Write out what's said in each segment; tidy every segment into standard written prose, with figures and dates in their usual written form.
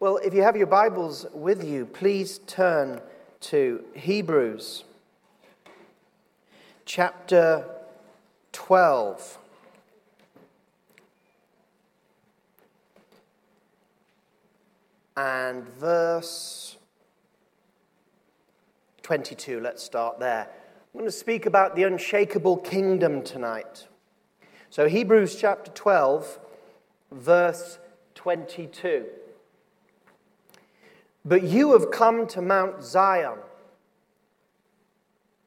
Well, if you have your Bibles with you, please turn to Hebrews chapter 12. And verse 22, let's start there. I'm going to speak about the unshakable kingdom tonight. So Hebrews chapter 12, verse 22. But you have come to Mount Zion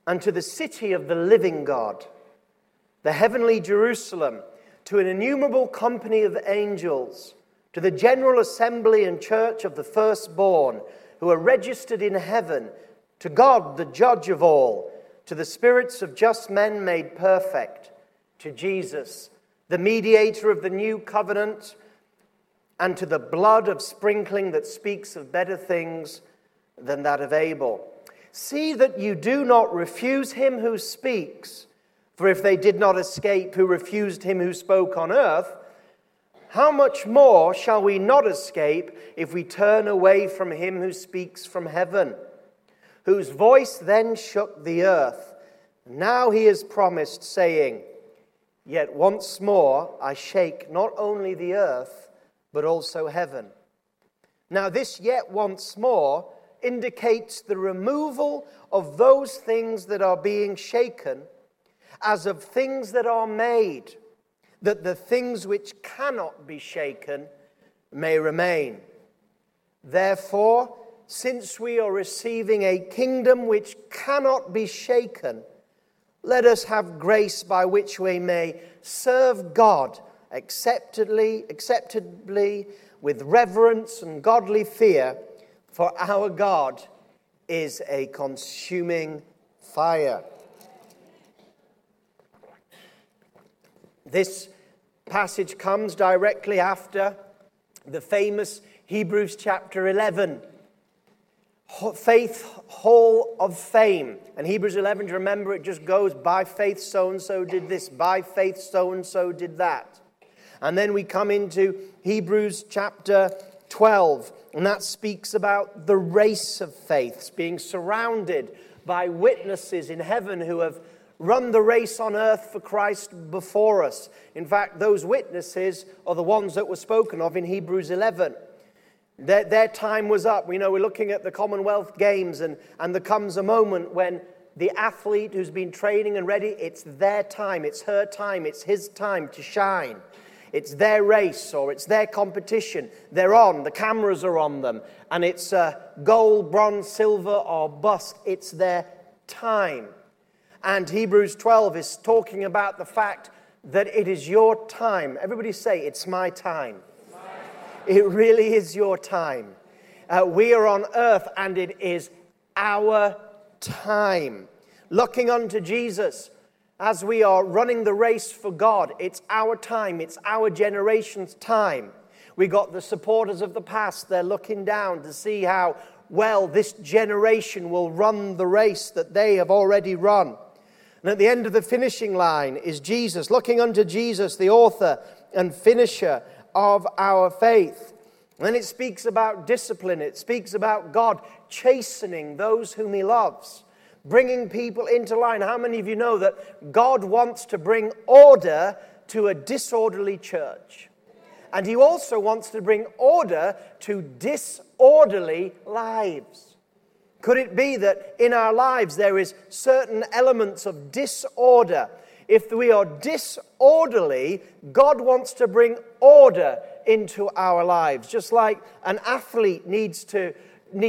and to the city of the living God, the heavenly Jerusalem, to an innumerable company of angels, to the general assembly and church of the firstborn, who are registered in heaven, to God, the judge of all, to the spirits of just men made perfect, to Jesus, the mediator of the new covenant, and to the blood of sprinkling that speaks of better things than that of Abel. See that you do not refuse him who speaks, for if they did not escape who refused him who spoke on earth, how much more shall we not escape if we turn away from him who speaks from heaven, whose voice then shook the earth? Now he is promised, saying, yet once more I shake not only the earth, but also heaven. Now this yet once more indicates the removal of those things that are being shaken, as of things that are made, that the things which cannot be shaken may remain. Therefore, since we are receiving a kingdom which cannot be shaken, let us have grace by which we may serve God acceptably, with reverence and godly fear, for our God is a consuming fire. This passage comes directly after the famous Hebrews chapter 11, Faith Hall of Fame. And Hebrews 11, do you remember, it just goes, by faith so-and-so did this, by faith so-and-so did that. And then we come into Hebrews chapter 12, and that speaks about the race of faiths, being surrounded by witnesses in heaven who have run the race on earth for Christ before us. In fact, those witnesses are the ones that were spoken of in Hebrews 11. Their time was up. We know we're looking at the Commonwealth Games, and there comes a moment when the athlete who's been training and ready, it's their time, it's her time, it's his time to shine. It's their race or it's their competition. They're on, the cameras are on them, and it's gold, bronze, silver, or bust. It's their time. And Hebrews 12 is talking about the fact that it is your time. Everybody say, it's my time. It's my time. It really is your time. We are on earth and it is our time. Looking unto Jesus as we are running the race for God, it's our time. It's our generation's time. We got the supporters of the past. They're looking down to see how well this generation will run the race that they have already run. And at the end of the finishing line is Jesus, looking unto Jesus, the author and finisher of our faith. And then it speaks about discipline. It speaks about God chastening those whom he loves, bringing people into line. How many of you know that God wants to bring order to a disorderly church? And he also wants to bring order to disorderly lives. Could it be that in our lives there is certain elements of disorder? If we are disorderly, God wants to bring order into our lives. Just like an athlete needs to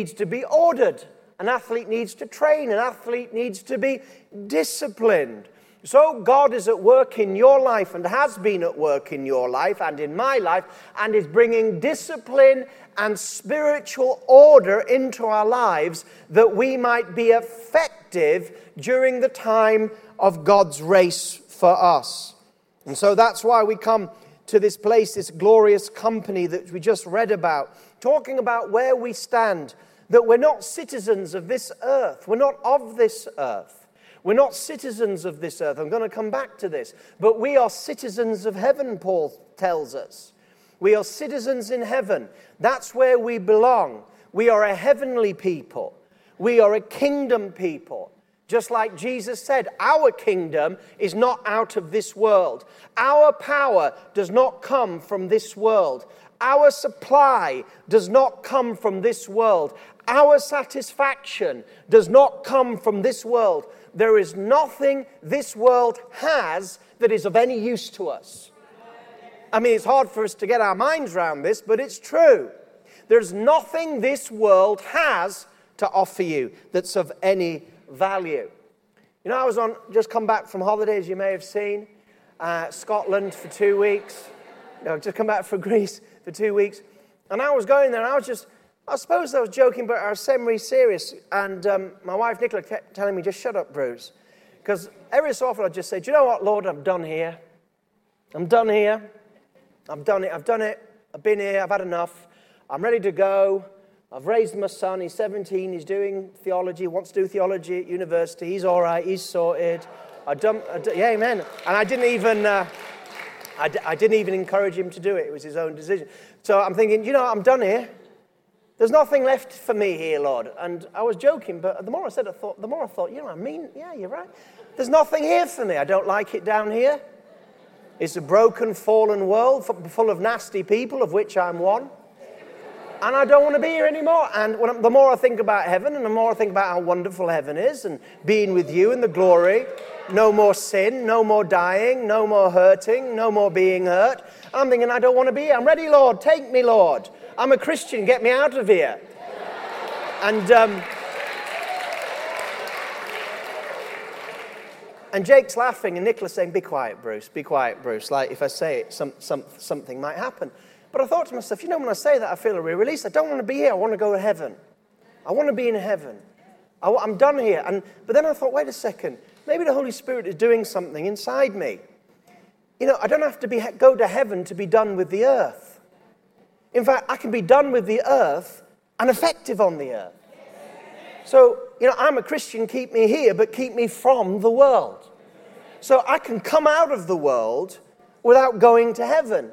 be ordered. An athlete needs to train. An athlete needs to be disciplined. So God is at work in your life and has been at work in your life and in my life, and is bringing discipline and spiritual order into our lives that we might be effective during the time of God's race for us. And so that's why we come to this place, this glorious company that we just read about, talking about where we stand, that we're not citizens of this earth, we're not of this earth. We're not citizens of this earth. I'm going to come back to this. But we are citizens of heaven, Paul tells us. We are citizens in heaven. That's where we belong. We are a heavenly people. We are a kingdom people. Just like Jesus said, our kingdom is not out of this world. Our power does not come from this world. Our supply does not come from this world. Our satisfaction does not come from this world. There is nothing this world has that is of any use to us. I mean, it's hard for us to get our minds around this, but it's true. There's nothing this world has to offer you that's of any value. You know, I was just come back from holidays, you may have seen, Scotland for 2 weeks. No, just come back from Greece for 2 weeks. And I was going there and I suppose I was joking, but I was semi serious. And my wife Nicola kept telling me, just shut up, Bruce. Because every so often I'd just say, do you know what, Lord, I'm done here. I'm done here. I've done it. I've been here. I've had enough. I'm ready to go. I've raised my son, he's 17, he's doing theology, wants to do theology at university, he's all right, he's sorted. Yeah, amen. And I didn't even I didn't even encourage him to do it, it was his own decision. So I'm thinking, you know, I'm done here. There's nothing left for me here, Lord. And I was joking, but the more I said, you know what I mean? Yeah, you're right. There's nothing here for me. I don't like it down here. It's a broken, fallen world full of nasty people, of which I'm one. And I don't want to be here anymore. And the more I think about heaven and the more I think about how wonderful heaven is and being with you in the glory, no more sin, no more dying, no more hurting, no more being hurt. I'm thinking, I don't want to be here. I'm ready, Lord. Take me, Lord. I'm a Christian. Get me out of here. And Jake's laughing and Nicola's saying, be quiet, Bruce. Be quiet, Bruce. Like, if I say it, something might happen. But I thought to myself, you know, when I say that, I feel a release. I don't want to be here. I want to go to heaven. I want to be in heaven. I'm done here. But then I thought, wait a second. Maybe the Holy Spirit is doing something inside me. You know, I don't have to go to heaven to be done with the earth. In fact, I can be done with the earth and effective on the earth. So, you know, I'm a Christian. Keep me here, but keep me from the world. So I can come out of the world without going to heaven.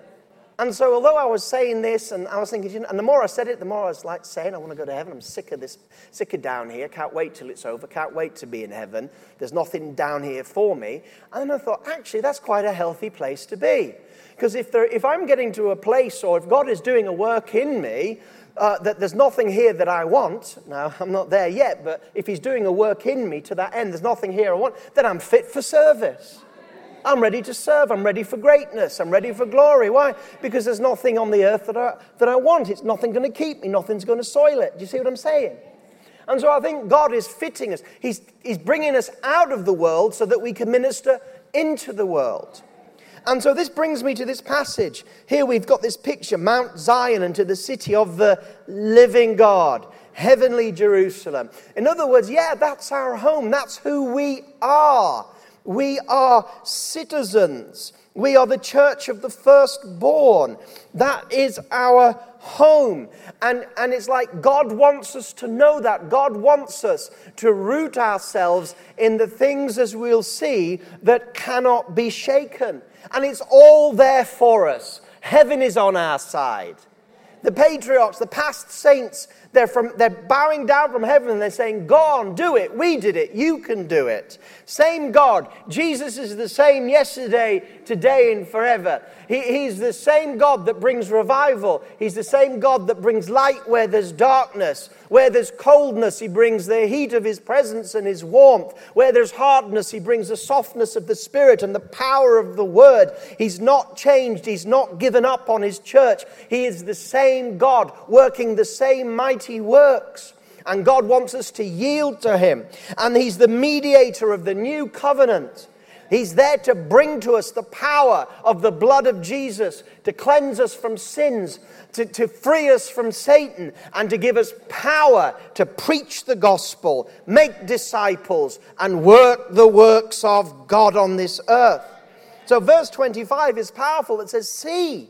And so although I was saying this and I was thinking, you know, and the more I said it, the more I was like saying, I want to go to heaven. I'm sick of down here. Can't wait till it's over. Can't wait to be in heaven. There's nothing down here for me. And then I thought, actually, that's quite a healthy place to be. Because if I'm getting to a place or if God is doing a work in me, that there's nothing here that I want. Now, I'm not there yet, but if he's doing a work in me to that end, there's nothing here I want, then I'm fit for service. I'm ready to serve. I'm ready for greatness. I'm ready for glory. Why? Because there's nothing on the earth that I want. It's nothing going to keep me. Nothing's going to soil it. Do you see what I'm saying? And so I think God is fitting us. He's bringing us out of the world so that we can minister into the world. And so this brings me to this passage. Here we've got this picture, Mount Zion, and to the city of the living God, heavenly Jerusalem. In other words, yeah, that's our home. That's who we are. We are citizens. We are the church of the firstborn. That is our home. And it's like God wants us to know that. God wants us to root ourselves in the things, as we'll see, that cannot be shaken. And it's all there for us. Heaven is on our side. The patriarchs, the past saints, they're bowing down from heaven and they're saying, go on, do it. We did it. You can do it. Same God. Jesus is the same yesterday, today, and forever. He's the same God that brings revival. He's the same God that brings light where there's darkness. Where there's coldness, he brings the heat of his presence and his warmth. Where there's hardness, he brings the softness of the Spirit and the power of the Word. He's not changed. He's not given up on his church. He is the same God, working the same mighty works. And God wants us to yield to him. And he's the mediator of the new covenant. He's there to bring to us the power of the blood of Jesus, to cleanse us from sins, to free us from Satan, and to give us power to preach the gospel, make disciples, and work the works of God on this earth. So verse 25 is powerful. It says, see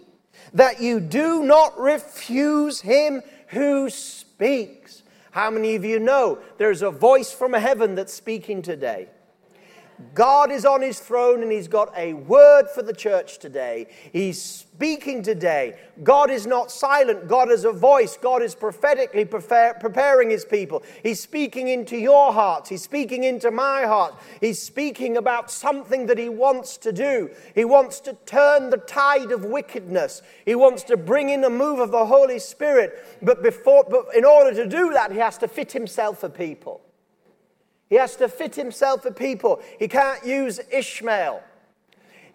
that you do not refuse him who speaks. How many of you know there's a voice from heaven that's speaking today? God is on his throne and he's got a word for the church today. He's speaking today. God is not silent. God has a voice. God is prophetically preparing his people. He's speaking into your hearts. He's speaking into my heart. He's speaking about something that he wants to do. He wants to turn the tide of wickedness. He wants to bring in a move of the Holy Spirit. But in order to do that, he has to fit himself for people. He has to fit himself for people. He can't use Ishmael.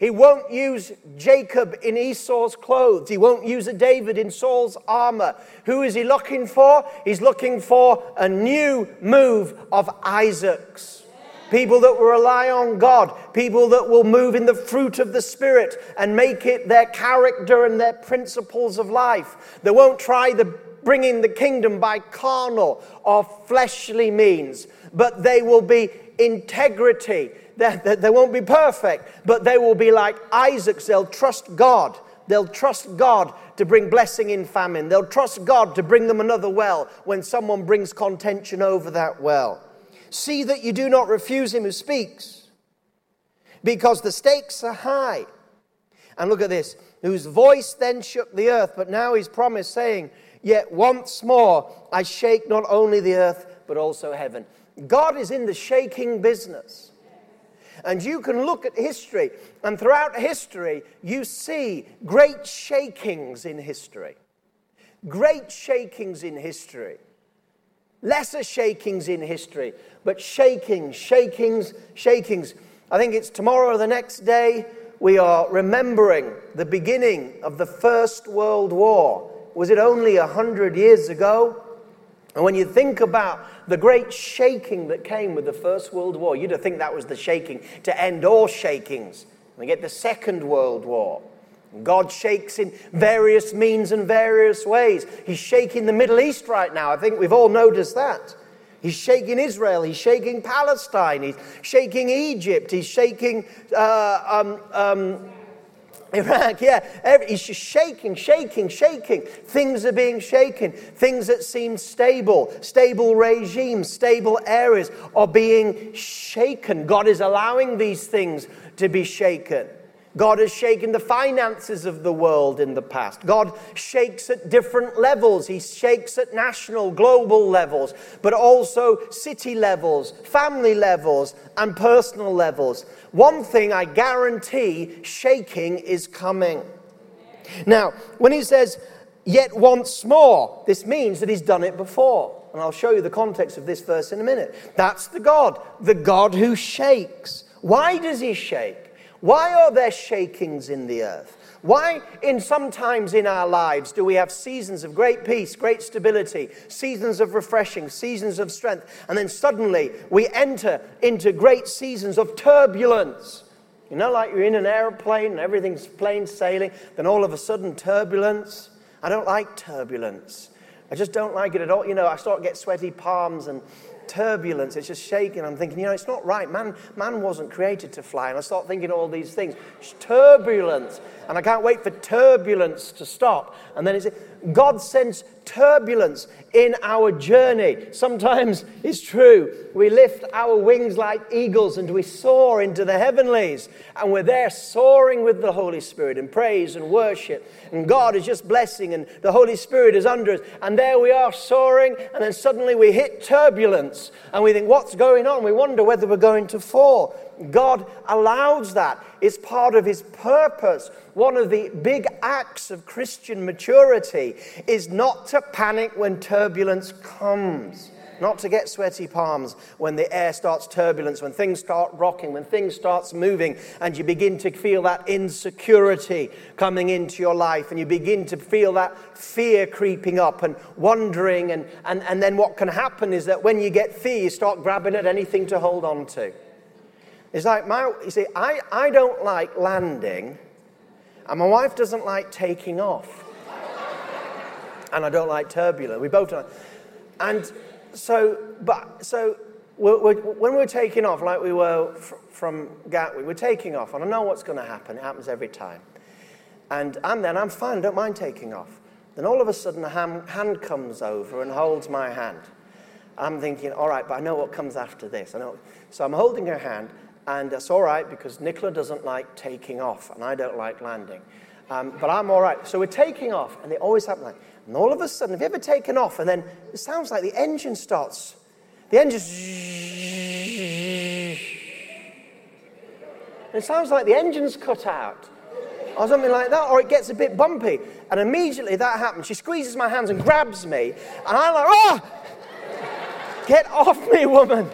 He won't use Jacob in Esau's clothes. He won't use a David in Saul's armor. Who is he looking for? He's looking for a new move of Isaac's. People that will rely on God. People that will move in the fruit of the Spirit and make it their character and their principles of life. They won't try to bring in the kingdom by carnal or fleshly means. But they will be integrity. They won't be perfect, but they will be like Isaac's. They'll trust God. They'll trust God to bring blessing in famine. They'll trust God to bring them another well when someone brings contention over that well. See that you do not refuse him who speaks, because the stakes are high. And look at this. Whose voice then shook the earth, but now he's promised, saying, yet once more I shake not only the earth, but also heaven. God is in the shaking business. And you can look at history, and throughout history, you see great shakings in history. Great shakings in history. Lesser shakings in history, but shakings, shakings, shakings. I think it's tomorrow or the next day, we are remembering the beginning of the First World War. Was it only 100 years ago? And when you think about the great shaking that came with the First World War, you'd think that was the shaking to end all shakings. We get the Second World War. God shakes in various means and various ways. He's shaking the Middle East right now. I think we've all noticed that. He's shaking Israel. He's shaking Palestine. He's shaking Egypt. He's shaking Iraq, he's shaking, shaking, shaking. Things are being shaken. Things that seem stable regimes, stable areas are being shaken. God is allowing these things to be shaken. God has shaken the finances of the world in the past. God shakes at different levels. He shakes at national, global levels, but also city levels, family levels, and personal levels. One thing I guarantee, shaking is coming. Now, when he says, yet once more, this means that he's done it before. And I'll show you the context of this verse in a minute. That's the God who shakes. Why does he shake? Why are there shakings in the earth? Why sometimes in our lives do we have seasons of great peace, great stability, seasons of refreshing, seasons of strength, and then suddenly we enter into great seasons of turbulence? You know, like you're in an airplane and everything's plain sailing, then all of a sudden turbulence. I don't like turbulence. I just don't like it at all. You know, I start to get sweaty palms and turbulence, it's just shaking. I'm thinking, it's not right. Man wasn't created to fly. And I start thinking all these things. It's turbulence. And I can't wait for turbulence to stop. And then God sends turbulence in our journey. Sometimes it's true. We lift our wings like eagles and we soar into the heavenlies. And we're there soaring with the Holy Spirit in praise and worship. And God is just blessing and the Holy Spirit is under us. And there we are soaring, and then suddenly we hit turbulence. And we think, what's going on? We wonder whether we're going to fall. God allows that. It's part of his purpose. One of the big acts of Christian maturity is not to panic when turbulence comes. Not to get sweaty palms when the air starts turbulence, when things start rocking, when things starts moving, and you begin to feel that insecurity coming into your life, and you begin to feel that fear creeping up and wondering, and then what can happen is that when you get fear, you start grabbing at anything to hold on to. It's like I don't like landing, and my wife doesn't like taking off. And I don't like turbulence. We both don't. And so when we're taking off, like we were from Gatwick, we're taking off, and I know what's going to happen. It happens every time. And I'm fine, I don't mind taking off. Then all of a sudden, a hand comes over and holds my hand. I'm thinking, all right, but I know what comes after this. So I'm holding her hand, And that's all right because Nicola doesn't like taking off and I don't like landing. But I'm all right. So we're taking off and it always happens like, and all of a sudden, have you ever taken off? And then it sounds like the engine starts. The engine's... It sounds like the engine's cut out or something like that, or it gets a bit bumpy. And immediately that happens. She squeezes my hands and grabs me. And I'm like, oh! Get off me, woman.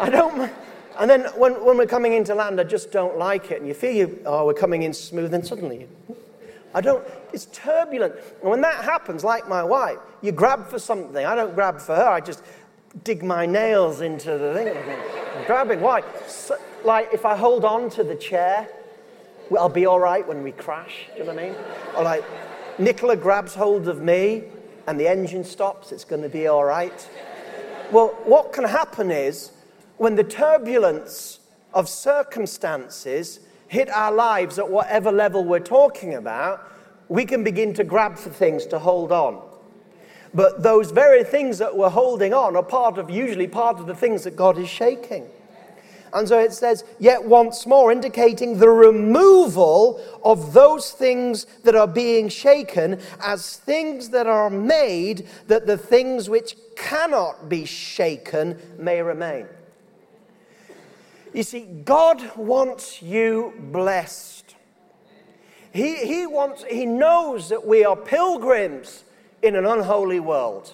I don't... And then when we're coming into land, I just don't like it. And you feel we're coming in smooth, and suddenly it's turbulent. And when that happens, like my wife, you grab for something. I don't grab for her. I just dig my nails into the thing. I'm grabbing. Why? So, like if I hold on to the chair, I'll be all right when we crash. Do you know what I mean? Or like Nicola grabs hold of me and the engine stops. It's going to be all right. Well, what can happen is, when the turbulence of circumstances hit our lives at whatever level we're talking about, we can begin to grab for things to hold on. But those very things that we're holding on are usually part of the things that God is shaking. And so it says, yet once more, indicating the removal of those things that are being shaken as things that are made, that the things which cannot be shaken may remain. You see, God wants you blessed. He knows that we are pilgrims in an unholy world.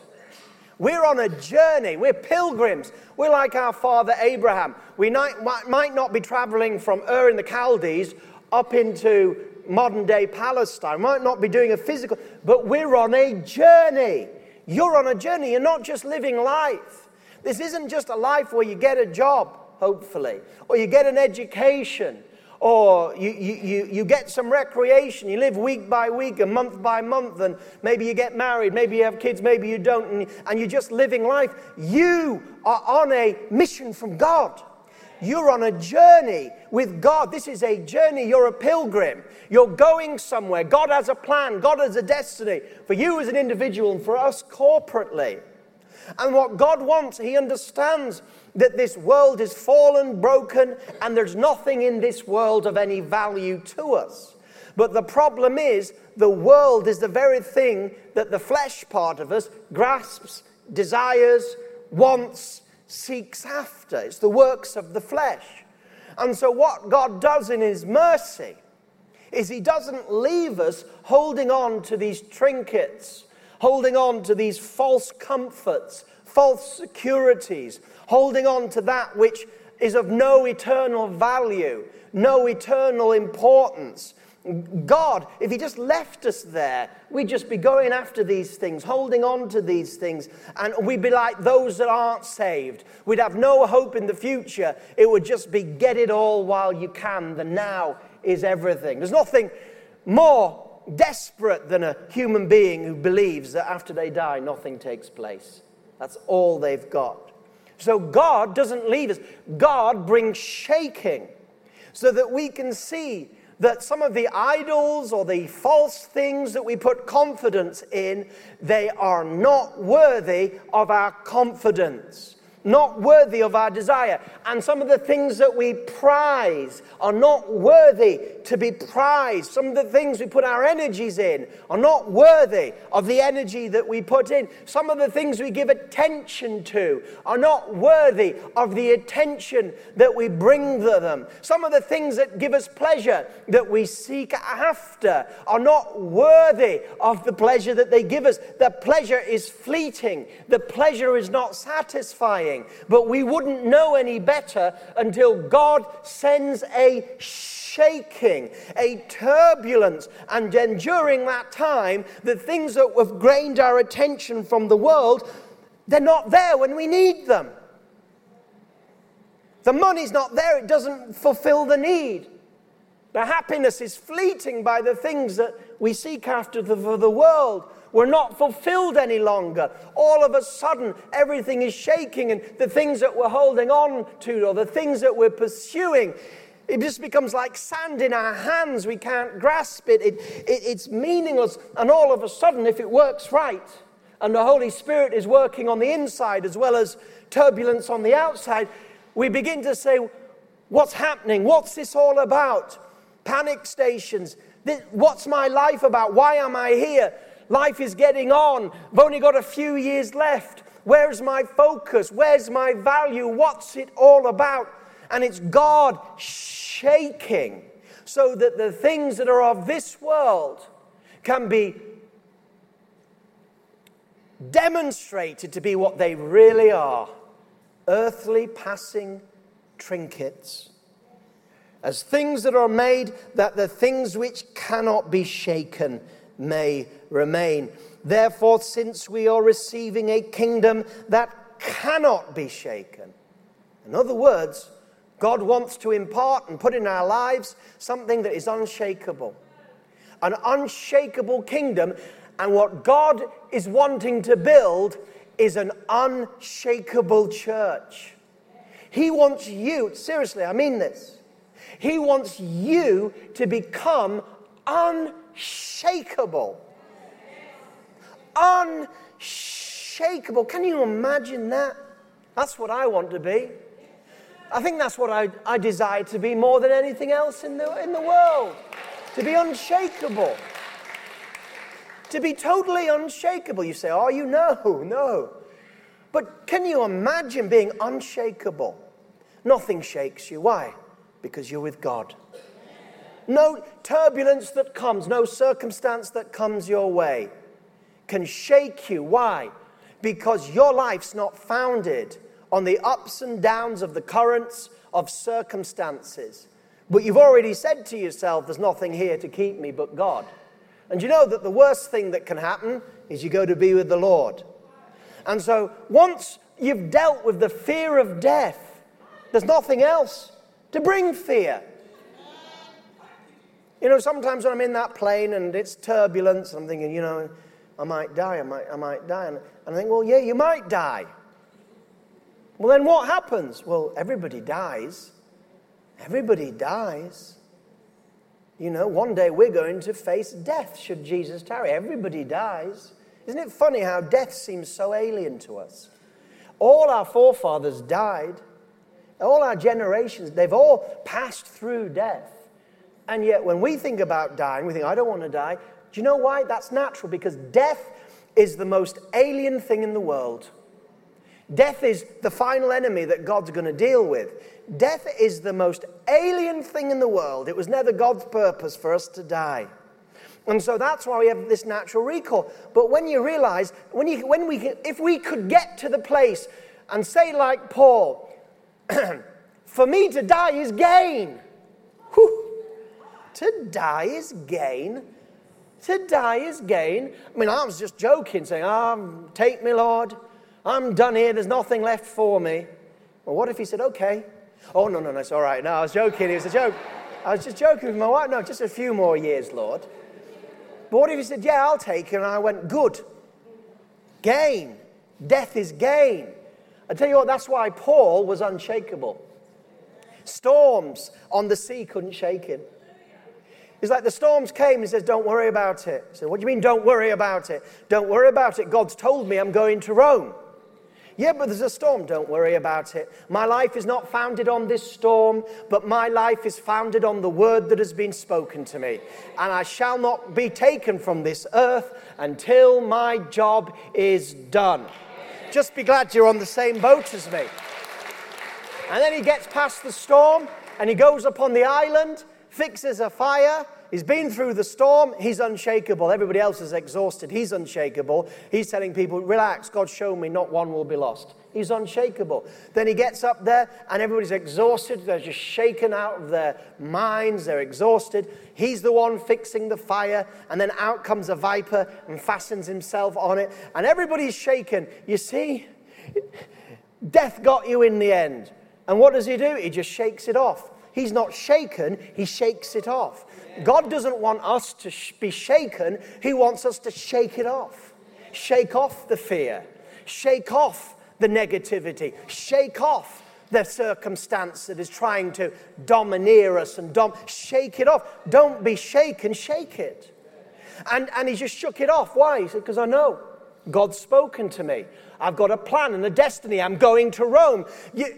We're on a journey. We're pilgrims. We're like our father Abraham. We might not be traveling from Ur in the Chaldees up into modern-day Palestine. We might not be doing a physical, but we're on a journey. You're on a journey. You're not just living life. This isn't just a life where you get a job, hopefully, or you get an education, or you get some recreation, you live week by week and month by month, and maybe you get married, maybe you have kids, maybe you don't, and you're just living life. You are on a mission from God. You're on a journey with God. This is a journey. You're a pilgrim. You're going somewhere. God has a plan. God has a destiny for you as an individual and for us corporately. And what God wants, He understands that this world is fallen, broken, and there's nothing in this world of any value to us. But the problem is, the world is the very thing that the flesh part of us grasps, desires, wants, seeks after. It's the works of the flesh. And so what God does in His mercy is He doesn't leave us holding on to these trinkets, holding on to these false comforts, false securities, holding on to that which is of no eternal value, no eternal importance. God, if He just left us there, we'd just be going after these things, holding on to these things, and we'd be like those that aren't saved. We'd have no hope in the future. It would just be get it all while you can. The now is everything. There's nothing more desperate than a human being who believes that after they die, nothing takes place. That's all they've got. So God doesn't leave us. God brings shaking so that we can see that some of the idols or the false things that we put confidence in, they are not worthy of our confidence, not worthy of our desire. And some of the things that we prize are not worthy to be prized. Some of the things we put our energies in are not worthy of the energy that we put in. Some of the things we give attention to are not worthy of the attention that we bring to them. Some of the things that give us pleasure that we seek after are not worthy of the pleasure that they give us. The pleasure is fleeting. The pleasure is not satisfying. But we wouldn't know any better until God sends a shaking, a turbulence. And then during that time, the things that have gained our attention from the world, they're not there when we need them. The money's not there. It doesn't fulfill the need. The happiness is fleeting by the things that we seek after for the world. We're not fulfilled any longer. All of a sudden, everything is shaking, and the things that we're holding on to or the things that we're pursuing, it just becomes like sand in our hands. We can't grasp it. It's meaningless. And all of a sudden, if it works right, and the Holy Spirit is working on the inside as well as turbulence on the outside, we begin to say, What's happening? What's this all about? Panic stations. What's my life about? Why am I here? Life is getting on. I've only got a few years left. Where's my focus? Where's my value? What's it all about? And it's God shaking so that the things that are of this world can be demonstrated to be what they really are. Earthly passing trinkets. As things that are made, that the things which cannot be shaken may remain. Therefore, since we are receiving a kingdom that cannot be shaken. In other words, God wants to impart and put in our lives something that is unshakable. An unshakable kingdom. And what God is wanting to build is an unshakable church. He wants you, seriously, I mean this. He wants you to become unshakable. Unshakable. Can you imagine that? That's what I want to be. I think that's what I desire to be more than anything else in the world. To be unshakable. To be totally unshakable. You say, oh, you know, no. But can you imagine being unshakable? Nothing shakes you. Why? Because you're with God. No turbulence that comes, no circumstance that comes your way can shake you. Why? Because your life's not founded on the ups and downs of the currents of circumstances. But you've already said to yourself, there's nothing here to keep me but God. And you know that the worst thing that can happen is you go to be with the Lord. And so once you've dealt with the fear of death, there's nothing else to bring fear. You know, sometimes when I'm in that plane and it's turbulence, I'm thinking, you know, I might die. And I think, well, yeah, you might die. Well, then what happens? Well, everybody dies. Everybody dies. You know, one day we're going to face death, should Jesus tarry. Everybody dies. Isn't it funny how death seems so alien to us? All our forefathers died. All our generations, they've all passed through death. And yet when we think about dying, we think, I don't want to die. Do you know why? That's natural, because death is the most alien thing in the world. Death is the final enemy that God's going to deal with. Death is the most alien thing in the world. It was never God's purpose for us to die. And so that's why we have this natural recall. But when you realize, if we could get to the place and say like Paul, for me to die is gain. Whew. To die is gain. To die is gain. I mean, I was just joking, saying, take me, Lord. I'm done here. There's nothing left for me. Well, what if he said, okay. Oh, no, it's all right. No, I was joking. It was a joke. I was just joking with my wife. No, just a few more years, Lord. But what if he said, yeah, I'll take it. And I went, good. Gain. Death is gain. I tell you what, that's why Paul was unshakable. Storms on the sea couldn't shake him. It's like the storms came and he says, don't worry about it. I said, what do you mean, don't worry about it? Don't worry about it. God's told me I'm going to Rome. Yeah, but there's a storm. Don't worry about it. My life is not founded on this storm, but my life is founded on the word that has been spoken to me. And I shall not be taken from this earth until my job is done. Just be glad you're on the same boat as me. And then he gets past the storm and he goes up on the island, fixes a fire. He's been through the storm. He's unshakable. Everybody else is exhausted. He's unshakable. He's telling people, relax, God showed me not one will be lost. He's unshakable. Then he gets up there and everybody's exhausted. They're just shaken out of their minds. They're exhausted. He's the one fixing the fire. And then out comes a viper and fastens himself on it. And everybody's shaken. You see, death got you in the end. And what does he do? He just shakes it off. He's not shaken, he shakes it off. God doesn't want us to be shaken. He wants us to shake it off. Shake off the fear. Shake off the negativity. Shake off the circumstance that is trying to domineer us and shake it off. Don't be shaken, shake it. And he just shook it off. Why? He said, because I know. God's spoken to me. I've got a plan and a destiny. I'm going to Rome.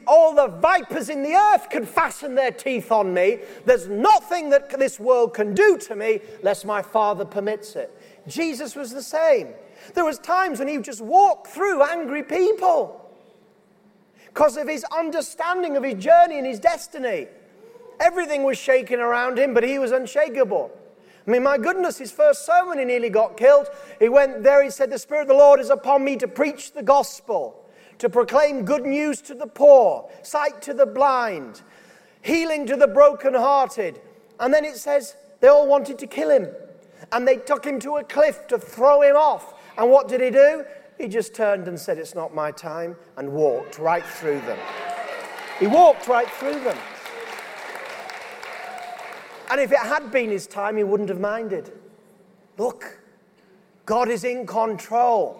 All the vipers in the earth can fasten their teeth on me. There's nothing that this world can do to me lest my Father permits it. Jesus was the same. There was times when he would just walk through angry people because of his understanding of his journey and his destiny. Everything was shaking around him, but he was unshakable. I mean, my goodness, his first sermon, he nearly got killed. He went there, he said, "The Spirit of the Lord is upon me to preach the gospel, to proclaim good news to the poor, sight to the blind, healing to the brokenhearted." And then it says they all wanted to kill him. And they took him to a cliff to throw him off. And what did he do? He just turned and said, "It's not my time," and walked right through them. He walked right through them. And if it had been his time, he wouldn't have minded. Look, God is in control.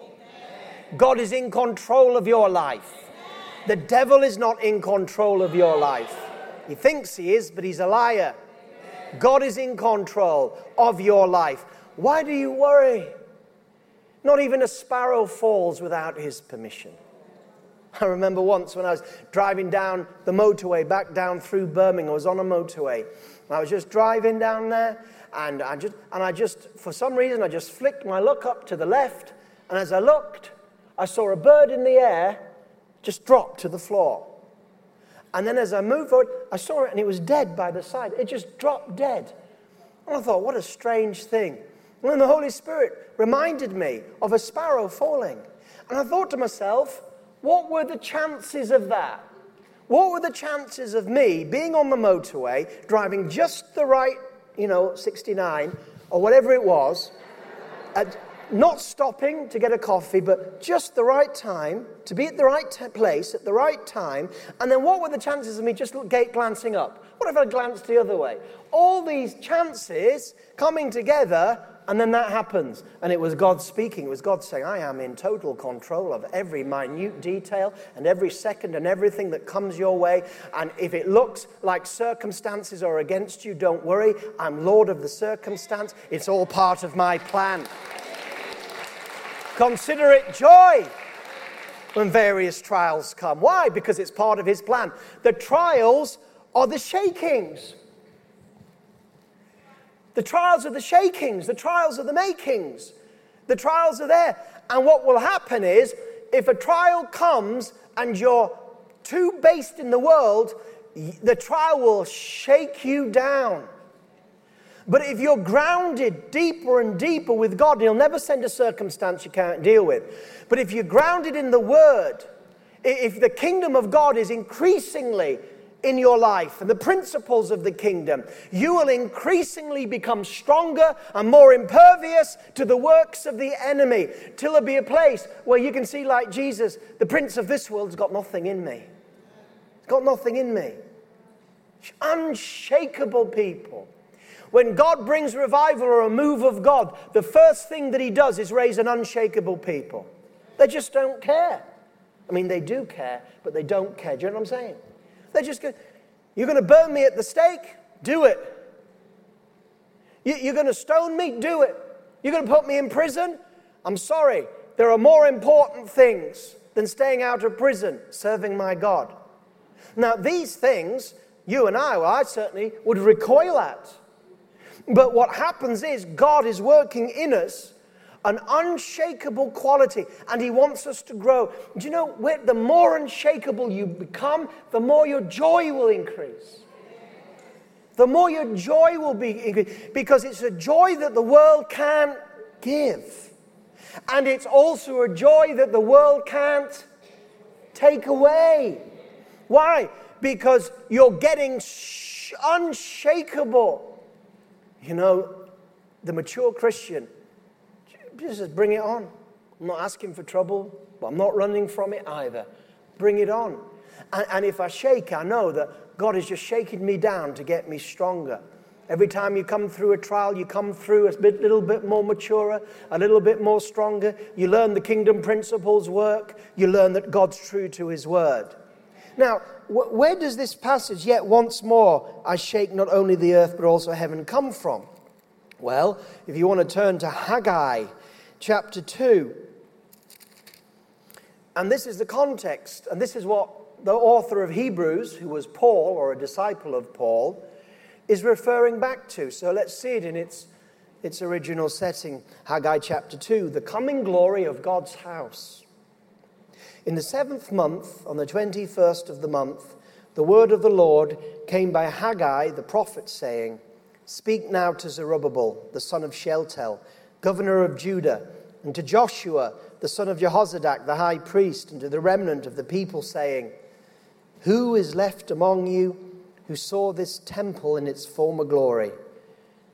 God is in control of your life. The devil is not in control of your life. He thinks he is, but he's a liar. God is in control of your life. Why do you worry? Not even a sparrow falls without his permission. I remember once when I was driving down the motorway, back down through Birmingham. I was on a motorway. I was just driving down there, and I just for some reason, I just flicked my look up to the left, and as I looked, I saw a bird in the air just drop to the floor. And then as I moved forward, I saw it, and it was dead by the side. It just dropped dead. And I thought, what a strange thing. And then the Holy Spirit reminded me of a sparrow falling. And I thought to myself, what were the chances of that? What were the chances of me being on the motorway, driving just the right, 69, or whatever it was, not stopping to get a coffee, but just the right time, to be at the right place at the right time, and then what were the chances of me just glancing up? What if I glanced the other way? All these chances coming together, and then that happens. And it was God speaking. It was God saying, "I am in total control of every minute detail and every second and everything that comes your way. And if it looks like circumstances are against you, don't worry. I'm Lord of the circumstance. It's all part of my plan." Consider it joy when various trials come. Why? Because it's part of his plan. The trials are the shakings. The trials are the shakings. The trials are the makings. The trials are there. And what will happen is, if a trial comes and you're too based in the world, the trial will shake you down. But if you're grounded deeper and deeper with God, he'll never send a circumstance you can't deal with. But if you're grounded in the Word, if the kingdom of God is increasingly in your life and the principles of the kingdom, you will increasingly become stronger and more impervious to the works of the enemy, till there'll be a place where you can see, like Jesus, the prince of this world's got nothing in me. It's got nothing in me. Unshakable people. When God brings revival or a move of God, the first thing that he does is raise an unshakable people. They just don't care. I mean, they do care, but they don't care. Do you know what I'm saying? They just go, "You're going to burn me at the stake? Do it. You're going to stone me? Do it. You're going to put me in prison? I'm sorry. There are more important things than staying out of prison, serving my God." Now, these things, you and I, well, I certainly would recoil at. But what happens is God is working in us an unshakable quality, and he wants us to grow. Do you know, the more unshakable you become, the more your joy will increase. The more your joy will be increased, because it's a joy that the world can't give. And it's also a joy that the world can't take away. Why? Because you're getting unshakable. You know, the mature Christian just bring it on. I'm not asking for trouble, but I'm not running from it either. Bring it on. And if I shake, I know that God is just shaking me down to get me stronger. Every time you come through a trial, you come through a little bit more mature, a little bit more stronger. You learn the kingdom principles work. You learn that God's true to his word. Now, where does this passage, "Yet once more I shake not only the earth but also heaven," come from? Well, if you want to turn to Haggai chapter 2, And this is the context, and this is what the author of Hebrews, who was Paul, or a disciple of Paul, is referring back to. So let's see it in its original setting. Haggai chapter 2, the coming glory of God's house. In the 7th month, on the 21st of the month, the word of the Lord came by Haggai the prophet, saying, "Speak now to Zerubbabel, the son of Shealtiel, governor of Judah, and to Joshua, the son of Jehozadak, the high priest, and to the remnant of the people, saying, Who is left among you who saw this temple in its former glory?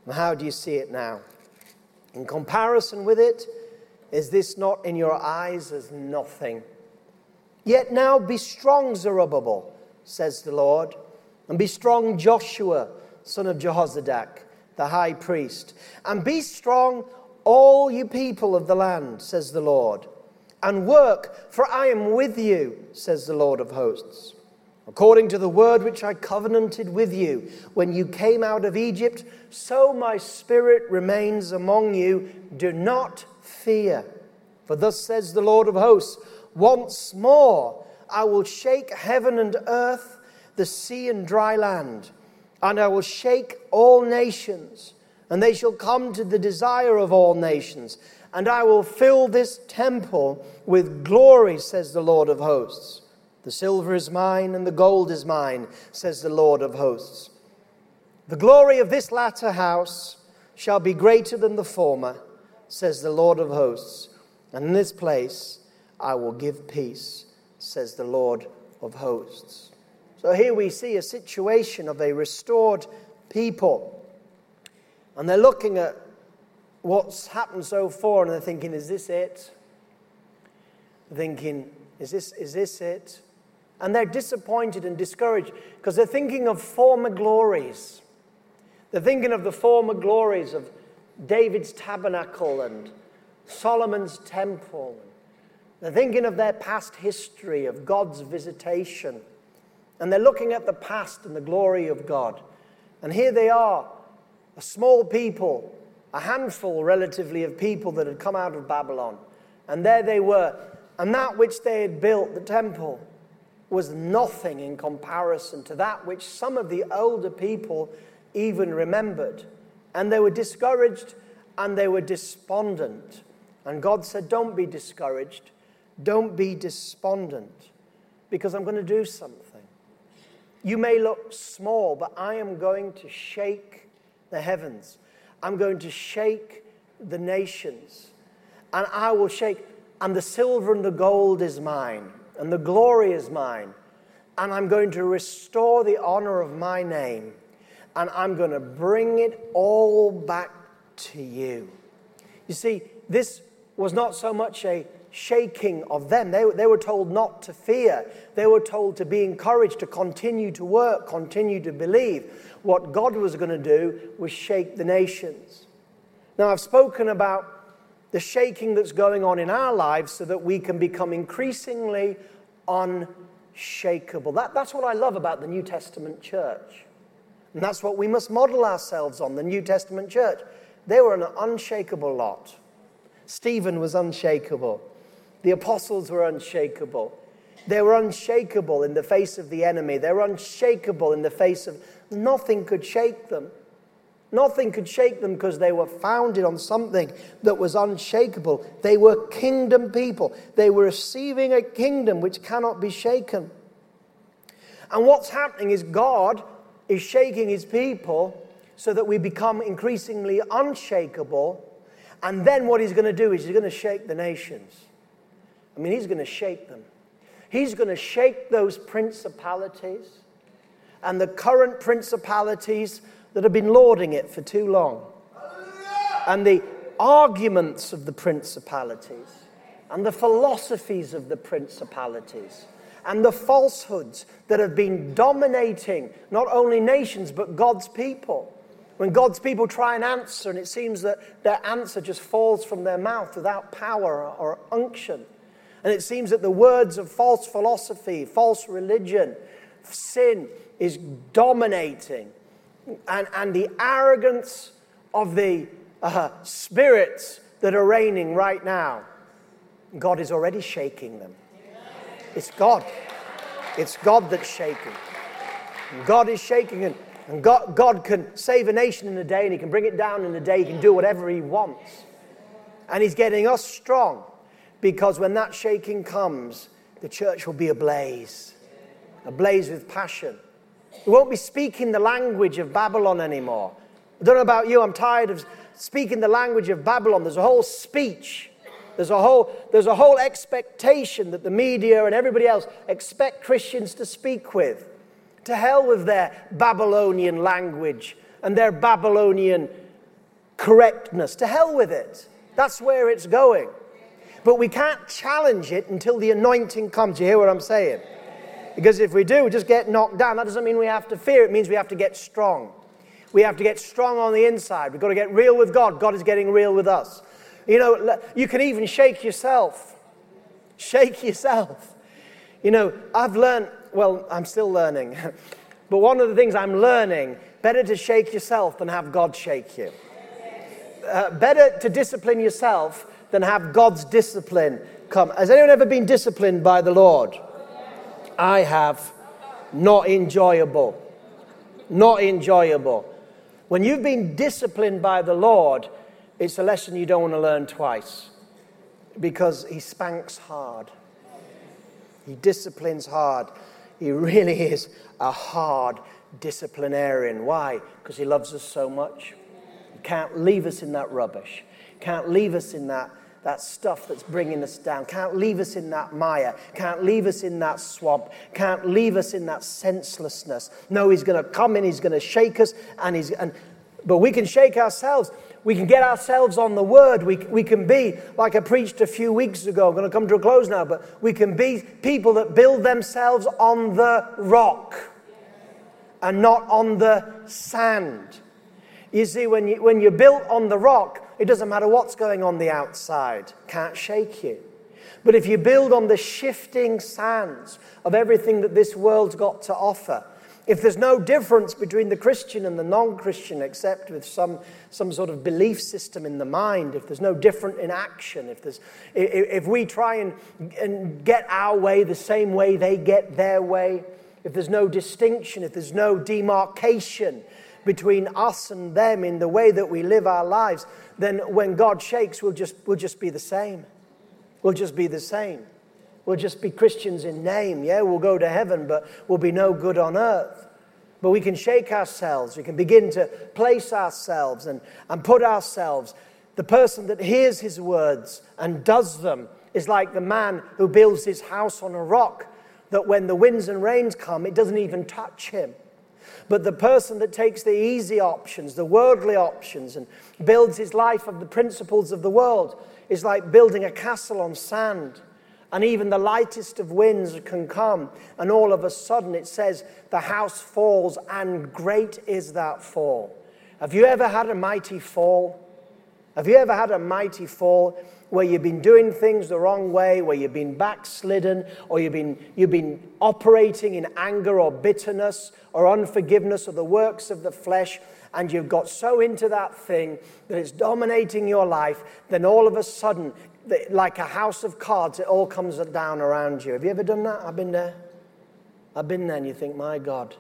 And how do you see it now? In comparison with it, is this not in your eyes as nothing? Yet now be strong, Zerubbabel, says the Lord, and be strong, Joshua, son of Jehozadak, the high priest, and be strong, all you people of the land, says the Lord, and work, for I am with you, says the Lord of hosts. According to the word which I covenanted with you when you came out of Egypt, so my spirit remains among you. Do not fear. For thus says the Lord of hosts, once more I will shake heaven and earth, the sea and dry land, and I will shake all nations, and they shall come to the desire of all nations, and I will fill this temple with glory, says the Lord of hosts. The silver is mine and the gold is mine, says the Lord of hosts. The glory of this latter house shall be greater than the former, says the Lord of hosts. And in this place I will give peace, says the Lord of hosts." So here we see a situation of a restored people. And they're looking at what's happened so far and they're thinking, is this it? They're thinking, is this it? And they're disappointed and discouraged because they're thinking of former glories. They're thinking of the former glories of David's tabernacle and Solomon's temple. They're thinking of their past history, of God's visitation. And they're looking at the past and the glory of God. And here they are, a small people, a handful relatively of people that had come out of Babylon. And there they were. And that which they had built, the temple, was nothing in comparison to that which some of the older people even remembered. And they were discouraged and they were despondent. And God said, don't be discouraged. Don't be despondent. Because I'm going to do something. You may look small, but I am going to shake the heavens. I'm going to shake the nations. And I will shake... And the silver and the gold is mine, and the glory is mine. And I'm going to restore the honor of my name, and I'm going to bring it all back to you. You see, this was not so much a shaking of them. They were told not to fear. They were told to be encouraged, to continue to work, continue to believe. What God was going to do was shake the nations. Now, I've spoken about the shaking that's going on in our lives so that we can become increasingly unshakable. That's what I love about the New Testament church. And that's what we must model ourselves on, the New Testament church. They were an unshakable lot. Stephen was unshakable. The apostles were unshakable. They were unshakable in the face of the enemy. They were unshakable in the face of... Nothing could shake them. Nothing could shake them because they were founded on something that was unshakable. They were kingdom people. They were receiving a kingdom which cannot be shaken. And what's happening is God is shaking his people so that we become increasingly unshakable. And then what he's going to do is he's going to shake the nations. I mean, he's going to shake them. He's going to shake those principalities and the current principalities that have been lording it for too long. And the arguments of the principalities, and the philosophies of the principalities, and the falsehoods that have been dominating not only nations, but God's people. When God's people try and answer, and it seems that their answer just falls from their mouth without power or unction. And it seems that the words of false philosophy, false religion, sin is dominating. And the arrogance of the spirits that are reigning right now, God is already shaking them. Yeah. It's God. It's God that's shaking. God is shaking, and God can save a nation in a day, and He can bring it down in a day. He can do whatever He wants. And He's getting us strong, because when that shaking comes, the church will be ablaze with passion. We won't be speaking the language of Babylon anymore. I don't know about you, I'm tired of speaking the language of Babylon. There's a whole speech. There's a whole expectation that the media and everybody else expect Christians to speak with. To hell with their Babylonian language and their Babylonian correctness. To hell with it. That's where it's going. But we can't challenge it until the anointing comes. You hear what I'm saying? Because if we do, we just get knocked down. That doesn't mean we have to fear. It means we have to get strong. We have to get strong on the inside. We've got to get real with God. God is getting real with us. You know, you can even shake yourself. Shake yourself. You know, I've learned, well, I'm still learning. But one of the things I'm learning, better to shake yourself than have God shake you. Better to discipline yourself than have God's discipline come. Has anyone ever been disciplined by the Lord? I have. Not enjoyable. Not enjoyable. When you've been disciplined by the Lord, it's a lesson you don't want to learn twice, because He spanks hard. He disciplines hard. He really is a hard disciplinarian. Why? Because He loves us so much. He can't leave us in that rubbish. Can't leave us in that stuff that's bringing us down. Can't leave us in that mire. Can't leave us in that swamp. Can't leave us in that senselessness. No, He's going to come in, He's going to shake us, but we can shake ourselves. We can get ourselves on the word. We can be, like I preached a few weeks ago, I'm going to come to a close now, but we can be people that build themselves on the rock and not on the sand. You see, when you're built on the rock, it doesn't matter what's going on the outside. Can't shake you. But if you build on the shifting sands of everything that this world's got to offer, if there's no difference between the Christian and the non-Christian, except with some sort of belief system in the mind, if there's no different in action, if we try and get our way the same way they get their way, if there's no distinction, if there's no demarcation between us and them in the way that we live our lives, then when God shakes, we'll just be the same. We'll just be the same. We'll just be Christians in name. Yeah, we'll go to heaven, but we'll be no good on earth. But we can shake ourselves. We can begin to place ourselves and put ourselves. The person that hears His words and does them is like the man who builds his house on a rock, that when the winds and rains come, it doesn't even touch him. But the person that takes the easy options, the worldly options, and builds his life of the principles of the world is like building a castle on sand. And even the lightest of winds can come, and all of a sudden it says the house falls, and great is that fall. Have you ever had a mighty fall? Have you ever had a mighty fall where you've been doing things the wrong way, where you've been backslidden, or you've been operating in anger or bitterness or unforgiveness or the works of the flesh, and you've got so into that thing that it's dominating your life, then all of a sudden, like a house of cards, it all comes down around you. Have you ever done that? I've been there. I've been there, and you think, my God.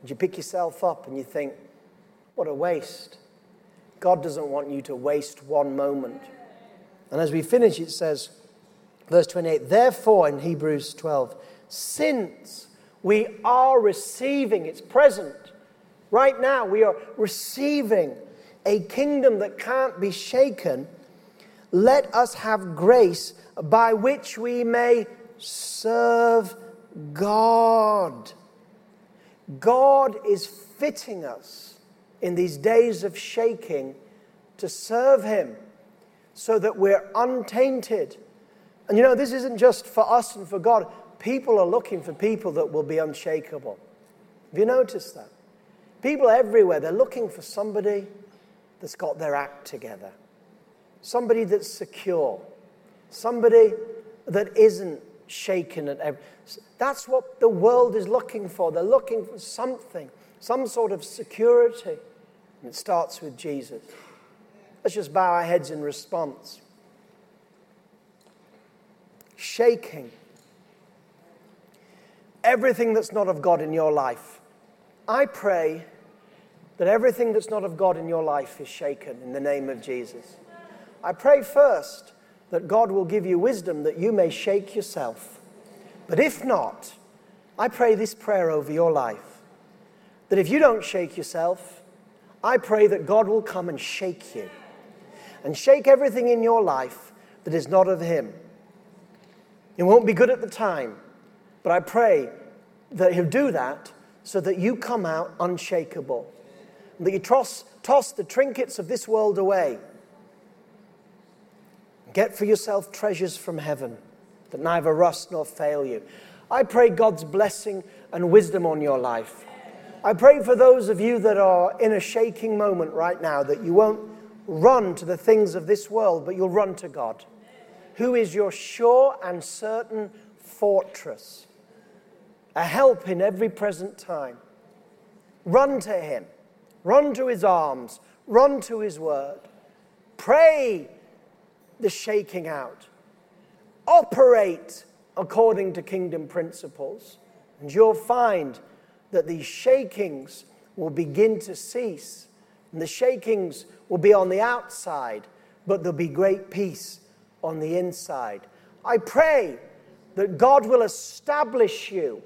And you pick yourself up and you think, what a waste. God doesn't want you to waste one moment. And as we finish, it says, verse 28, therefore, in Hebrews 12, since we are receiving, it's present, right now we are receiving a kingdom that can't be shaken, let us have grace by which we may serve God. God is fitting us in these days of shaking to serve Him so that we're untainted. And you know, this isn't just for us and for God. People are looking for people that will be unshakable. Have you noticed that? People everywhere, they're looking for somebody that's got their act together. Somebody that's secure. Somebody that isn't shaken at every. That's what the world is looking for. They're looking for something, some sort of security. And it starts with Jesus. Let's just bow our heads in response. Shaking everything that's not of God in your life. I pray that everything that's not of God in your life is shaken in the name of Jesus. I pray first that God will give you wisdom that you may shake yourself. But if not, I pray this prayer over your life, that if you don't shake yourself, I pray that God will come and shake you and shake everything in your life that is not of Him. It won't be good at the time, but I pray that He'll do that so that you come out unshakable, and that you toss the trinkets of this world away. Get for yourself treasures from heaven that neither rust nor fail you. I pray God's blessing and wisdom on your life. I pray for those of you that are in a shaking moment right now, that you won't run to the things of this world, but you'll run to God, who is your sure and certain fortress, a help in every present time. Run to Him. Run to His arms. Run to His word. Pray the shaking out. Operate according to kingdom principles, and you'll find that these shakings will begin to cease, and the shakings will be on the outside, but there'll be great peace on the inside. I pray that God will establish you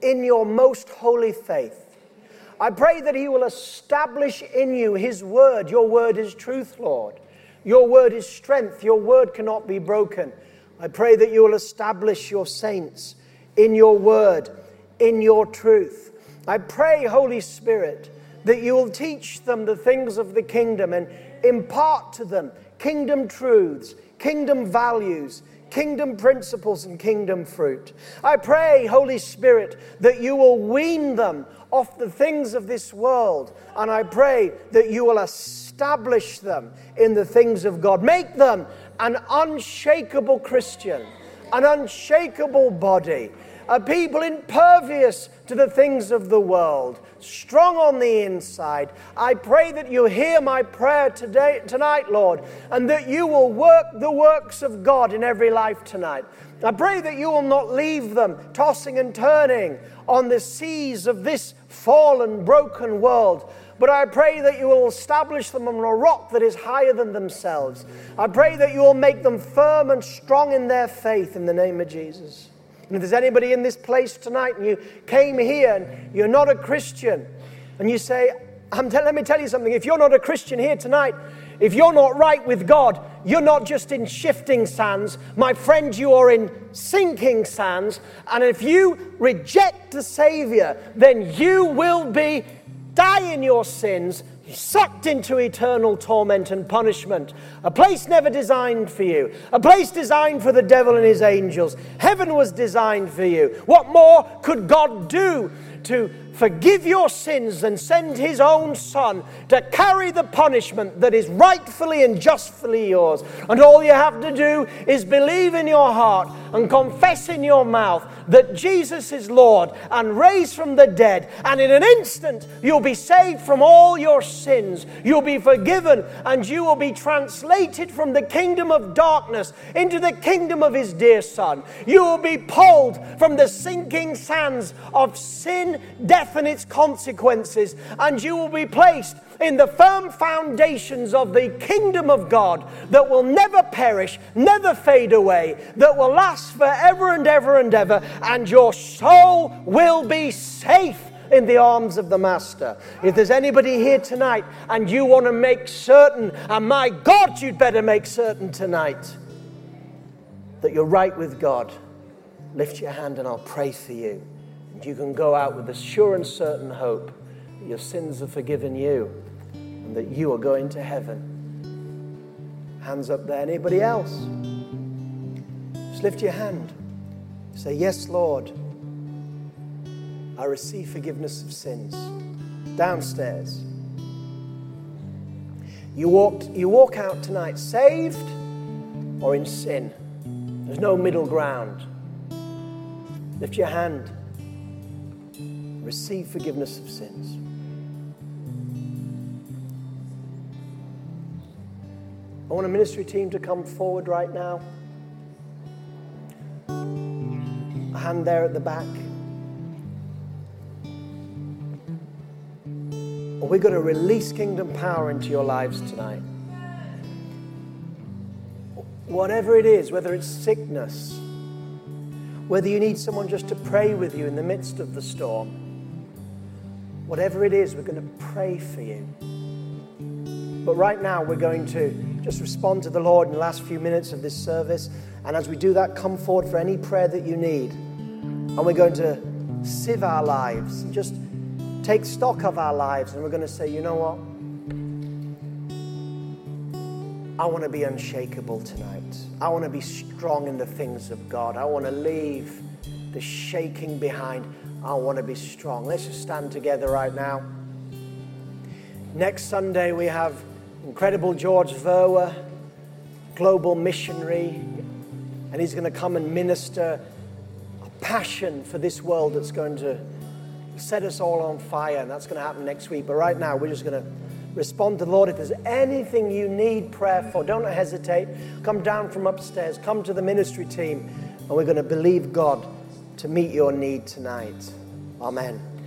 in your most holy faith. I pray that He will establish in you His word. Your word is truth, Lord. Your word is strength. Your word cannot be broken. I pray that you will establish your saints in your word, in your truth. I pray, Holy Spirit, that you will teach them the things of the kingdom and impart to them kingdom truths, kingdom values, kingdom principles, and kingdom fruit. I pray, Holy Spirit, that you will wean them off the things of this world, and I pray that you will establish them in the things of God. Make them an unshakable Christian, an unshakable body, a people impervious to the things of the world, strong on the inside. I pray that you hear my prayer tonight, Lord, and that you will work the works of God in every life tonight. I pray that you will not leave them tossing and turning on the seas of this fallen, broken world, but I pray that you will establish them on a rock that is higher than themselves. I pray that you will make them firm and strong in their faith in the name of Jesus. And if there's anybody in this place tonight and you came here and you're not a Christian, and you say, let me tell you something, if you're not a Christian here tonight, if you're not right with God, you're not just in shifting sands. My friend, you are in sinking sands. And if you reject the Savior, then you will die in your sins, sucked into eternal torment and punishment. A place never designed for you. A place designed for the devil and his angels. Heaven was designed for you. What more could God do to forgive your sins and send His own Son to carry the punishment that is rightfully and justfully yours? And all you have to do is believe in your heart and confess in your mouth that Jesus is Lord and raised from the dead, and in an instant you'll be saved from all your sins. You'll be forgiven, and you will be translated from the kingdom of darkness into the kingdom of His dear Son. You will be pulled from the sinking sands of sin, death and its consequences, and you will be placed in the firm foundations of the kingdom of God that will never perish, never fade away, that will last forever and ever and ever, and your soul will be safe in the arms of the Master. If there's anybody here tonight and you want to make certain, and my God, you'd better make certain tonight that you're right with God, lift your hand and I'll pray for you. And you can go out with the sure and certain hope that your sins are forgiven you and that you are going to heaven. Hands up there. Anybody else? Just lift your hand. Say, yes, Lord, I receive forgiveness of sins. Downstairs. You walk out tonight saved or in sin. There's no middle ground. Lift your hand. Receive forgiveness of sins. I want a ministry team to come forward right now. A hand there at the back. Are we going to release kingdom power into your lives tonight? Whatever it is, whether it's sickness, whether you need someone just to pray with you in the midst of the storm, whatever it is, we're going to pray for you. But right now, we're going to just respond to the Lord in the last few minutes of this service. And as we do that, come forward for any prayer that you need. And we're going to sieve our lives, just take stock of our lives. And we're going to say, you know what? I want to be unshakable tonight. I want to be strong in the things of God. I want to leave the shaking behind. I want to be strong. Let's just stand together right now. Next Sunday, we have incredible George Verwer, global missionary, and he's going to come and minister a passion for this world that's going to set us all on fire, and that's going to happen next week. But right now, we're just going to respond to the Lord. If there's anything you need prayer for, don't hesitate. Come down from upstairs. Come to the ministry team, and we're going to believe God to meet your need tonight. Amen.